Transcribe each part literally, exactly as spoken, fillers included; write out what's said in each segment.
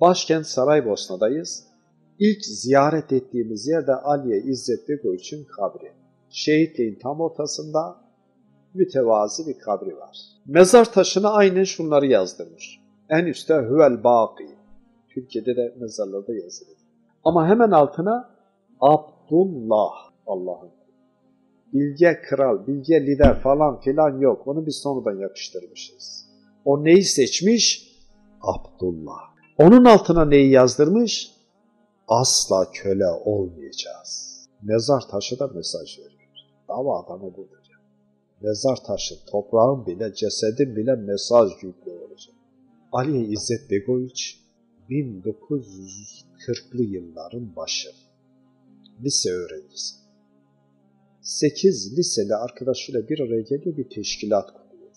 Başkent Saraybosna'dayız. İlk ziyaret ettiğimiz yerde Aliya İzzetbegoviç'in kabri. Şehitliğin tam ortasında mütevazi bir kabri var. Mezar taşına aynen şunları yazdırmış. En üstte Hüvel Baki. Türkiye'de de mezarlarda yazılır. Ama hemen altına Abdullah, Allah'ın. Bilge kral, bilge lider falan filan yok. Onu biz sonradan yakıştırmışız. O neyi seçmiş? Abdullah. Onun altına neyi yazdırmış? Asla köle olmayacağız. Mezar taşı da mesaj veriyor. Dava adamı budur. Mezar taşı, toprağın bile, cesedin bile mesaj yüklü olacak. Aliya İzzetbegović bin dokuz yüz kırklı yılların başı. Lise öğrencisi. sekiz liseli arkadaşıyla bir araya geliyor, bir teşkilat kuruyor.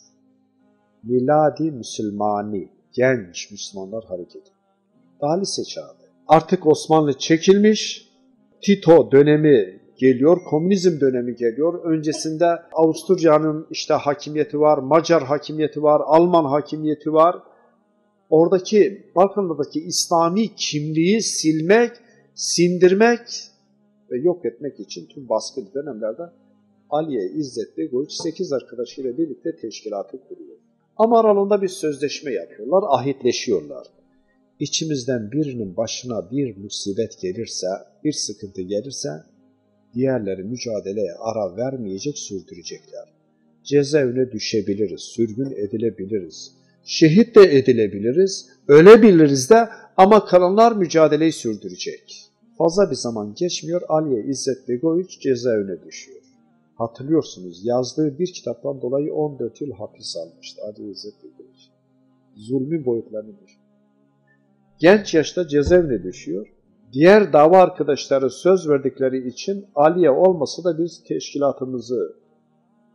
Mladi Muslimani, Genç Müslümanlar Hareketi. Daha lise çağında. Artık Osmanlı çekilmiş, Tito dönemi geliyor, komünizm dönemi geliyor. Öncesinde Avusturya'nın işte hakimiyeti var, Macar hakimiyeti var, Alman hakimiyeti var. Oradaki, Balkanlardaki İslami kimliği silmek, sindirmek ve yok etmek için tüm baskılı dönemlerde Aliya İzzetbegović sekiz arkadaşıyla birlikte teşkilatı kuruyor. Ama aralarında bir sözleşme yapıyorlar, ahitleşiyorlar. İçimizden birinin başına bir musibet gelirse, bir sıkıntı gelirse diğerleri mücadeleye ara vermeyecek, sürdürecekler. Cezaevine düşebiliriz, sürgün edilebiliriz, şehit de edilebiliriz, ölebiliriz de ama kalanlar mücadeleyi sürdürecek. Fazla bir zaman geçmiyor, Aliya İzzetbegović cezaevine düşüyor. Hatırlıyorsunuz, yazdığı bir kitaptan dolayı on dört yıl hapis almıştı Aliya İzzetbegović. Zulmün boyutlarını düşüyor. Genç yaşta cezaevine düşüyor. Diğer dava arkadaşları söz verdikleri için Aliye olmasa da biz teşkilatımızı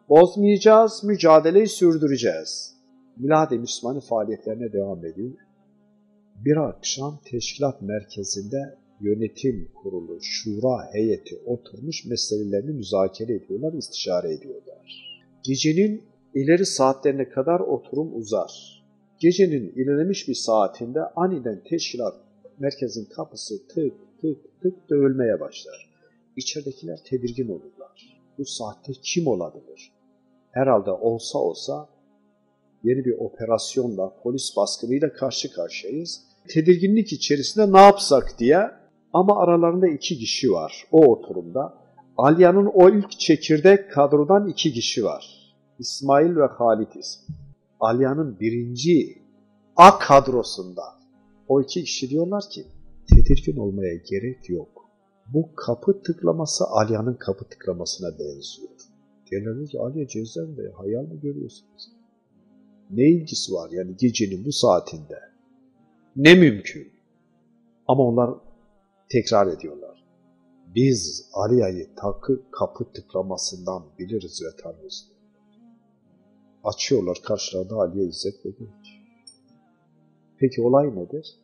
bozmayacağız, mücadeleyi sürdüreceğiz. Mladi Müslümanı faaliyetlerine devam ediyor. Bir akşam teşkilat merkezinde yönetim kurulu, şura heyeti oturmuş, meselelerini müzakere ediyorlar, istişare ediyorlar. Gecenin ileri saatlerine kadar oturum uzar. Gecenin ilerlemiş bir saatinde aniden teşkilat merkezin kapısı tık tık tık dövülmeye başlar. İçeridekiler tedirgin olurlar. Bu saatte kim olabilir? Herhalde olsa olsa yeni bir operasyonla, polis baskınıyla karşı karşıyayız. Tedirginlik içerisinde ne yapsak diye, ama aralarında iki kişi var o oturumda. Aliya'nın o ilk çekirdek kadrodan iki kişi var. İsmail ve Halit ismi. Aliya'nın birinci A kadrosunda. O iki kişi diyorlar ki tedirgin olmaya gerek yok. Bu kapı tıklaması Aliya'nın kapı tıklamasına benziyor. Diyorlar ki Aliya cezaevinde, hayal mi görüyorsunuz? Ne ilgisi var yani gecenin bu saatinde? Ne mümkün? Ama onlar tekrar ediyorlar. Biz Aliya'yı takı kapı tıklamasından biliriz ve tanırız. Açıyorlar, karşılarında Aliya İzzetbegović. Peki olay nedir?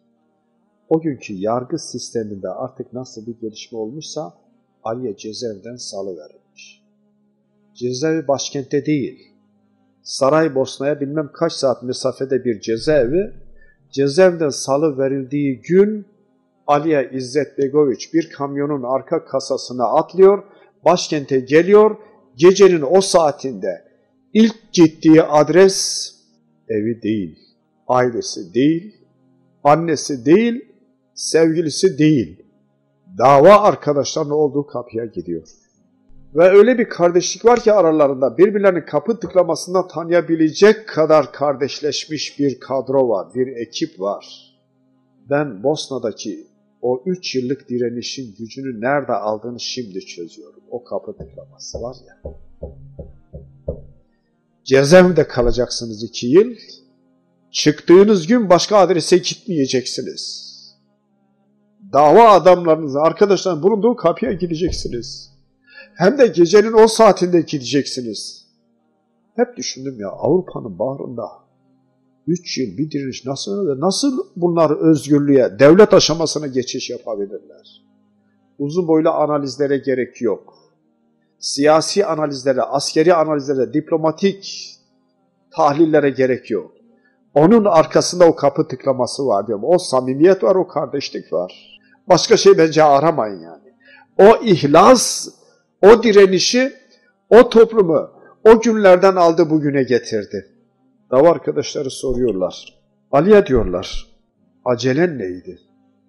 O günkü yargı sisteminde artık nasıl bir gelişme olmuşsa Aliya cezaevinden salıverilmiş. Cezaevi başkentte değil, Saraybosna'ya bilmem kaç saat mesafede bir cezaevi. Cezaevinden salıverildiği gün Aliya İzzetbegović bir kamyonun arka kasasına atlıyor, başkente geliyor, gecenin o saatinde. İlk gittiği adres evi değil, ailesi değil, annesi değil, sevgilisi değil. Dava arkadaşlarının olduğu kapıya gidiyor. Ve öyle bir kardeşlik var ki aralarında, birbirlerinin kapı tıklamasından tanıyabilecek kadar kardeşleşmiş bir kadro var, bir ekip var. Ben Bosna'daki o üç yıllık direnişin gücünü nerede aldığını şimdi çözüyorum. O kapı tıklaması var ya. Cezaevinde kalacaksınız iki yıl, çıktığınız gün başka adrese gitmeyeceksiniz. Dava adamlarınızın, arkadaşların bulunduğu kapıya gideceksiniz. Hem de gecenin o saatinde gideceksiniz. Hep düşündüm ya, Avrupa'nın baharında üç yıl bir diriliş nasıl, nasıl bunlar özgürlüğe, devlet aşamasına geçiş yapabilirler? Uzun boylu analizlere gerek yok. Siyasi analizlere, askeri analizlere, diplomatik tahlillere gerek yok. Onun arkasında o kapı tıklaması var diyorum. O samimiyet var, o kardeşlik var. Başka şey bence aramayın yani. O ihlas, o direnişi, o toplumu o günlerden aldı, bugüne getirdi. Dava arkadaşları soruyorlar. Aliya diyorlar, acelen neydi?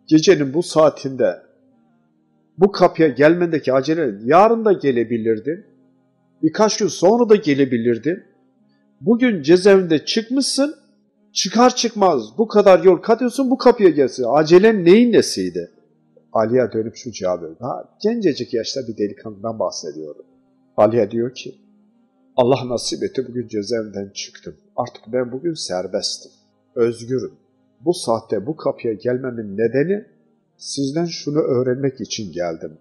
Gecenin bu saatinde bu kapıya gelmendeki acele, yarın da gelebilirdin. Birkaç gün sonra da gelebilirdin. Bugün cezaevinde çıkmışsın, çıkar çıkmaz bu kadar yol kat ediyorsun, bu kapıya gelsin. Acelen neyin nesiydi? Aliya dönüp şu cevabı verdi. Ha, gencecik yaşta bir delikanlıdan bahsediyorum. Aliya diyor ki, Allah nasip etti bugün cezaevinden çıktım. Artık ben bugün serbestim, özgürüm. Bu saatte bu kapıya gelmemin nedeni sizden şunu öğrenmek için geldim.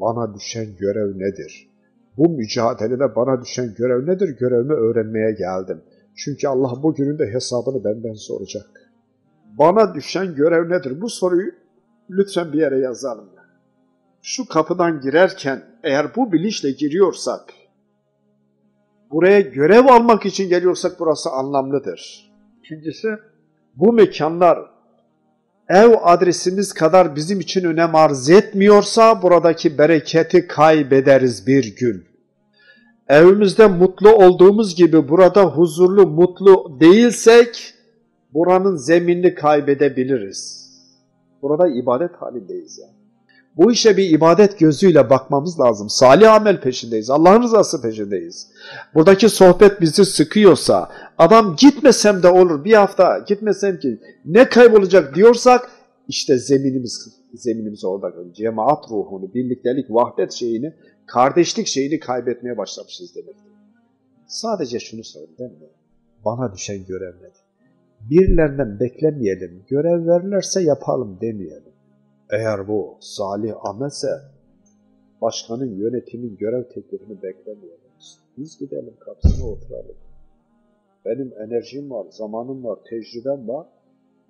Bana düşen görev nedir? Bu mücadelede bana düşen görev nedir? Görevimi öğrenmeye geldim. Çünkü Allah bugünün de hesabını benden soracak. Bana düşen görev nedir? Bu soruyu lütfen bir yere yazalım. Şu kapıdan girerken eğer bu bilinçle giriyorsak, buraya görev almak için geliyorsak burası anlamlıdır. İkincisi, bu mekanlar ev adresimiz kadar bizim için önem arz etmiyorsa buradaki bereketi kaybederiz bir gün. Evimizde mutlu olduğumuz gibi burada huzurlu, mutlu değilsek buranın zeminini kaybedebiliriz. Burada ibadet halindeyiz yani. Bu işe bir ibadet gözüyle bakmamız lazım. Salih amel peşindeyiz. Allah'ın rızası peşindeyiz. Buradaki sohbet bizi sıkıyorsa, adam gitmesem de olur, bir hafta gitmesem ki ne kaybolacak diyorsak, işte zeminimiz zeminimiz orada. Cemaat ruhunu, birliktelik, vahdet şeyini, kardeşlik şeyini kaybetmeye başlamışız demektir. Sadece şunu söyleyeyim değil mi? Bana düşen görev nedir? Birilerinden beklemeyelim. Görev verirlerse yapalım demeyelim. Eğer bu salih amelse başkanın, yönetimin görev teklifini beklemiyoruz. Biz gidelim kapısına oturalım. Benim enerjim var, zamanım var, tecrübem var.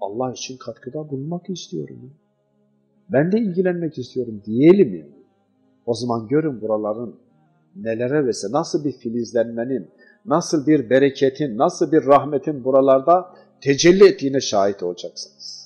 Allah için katkıda bulunmak istiyorum. Ben de ilgilenmek istiyorum diyelim ya. O zaman görün buraların nelere vesile, nasıl bir filizlenmenin, nasıl bir bereketin, nasıl bir rahmetin buralarda tecelli ettiğine şahit olacaksınız.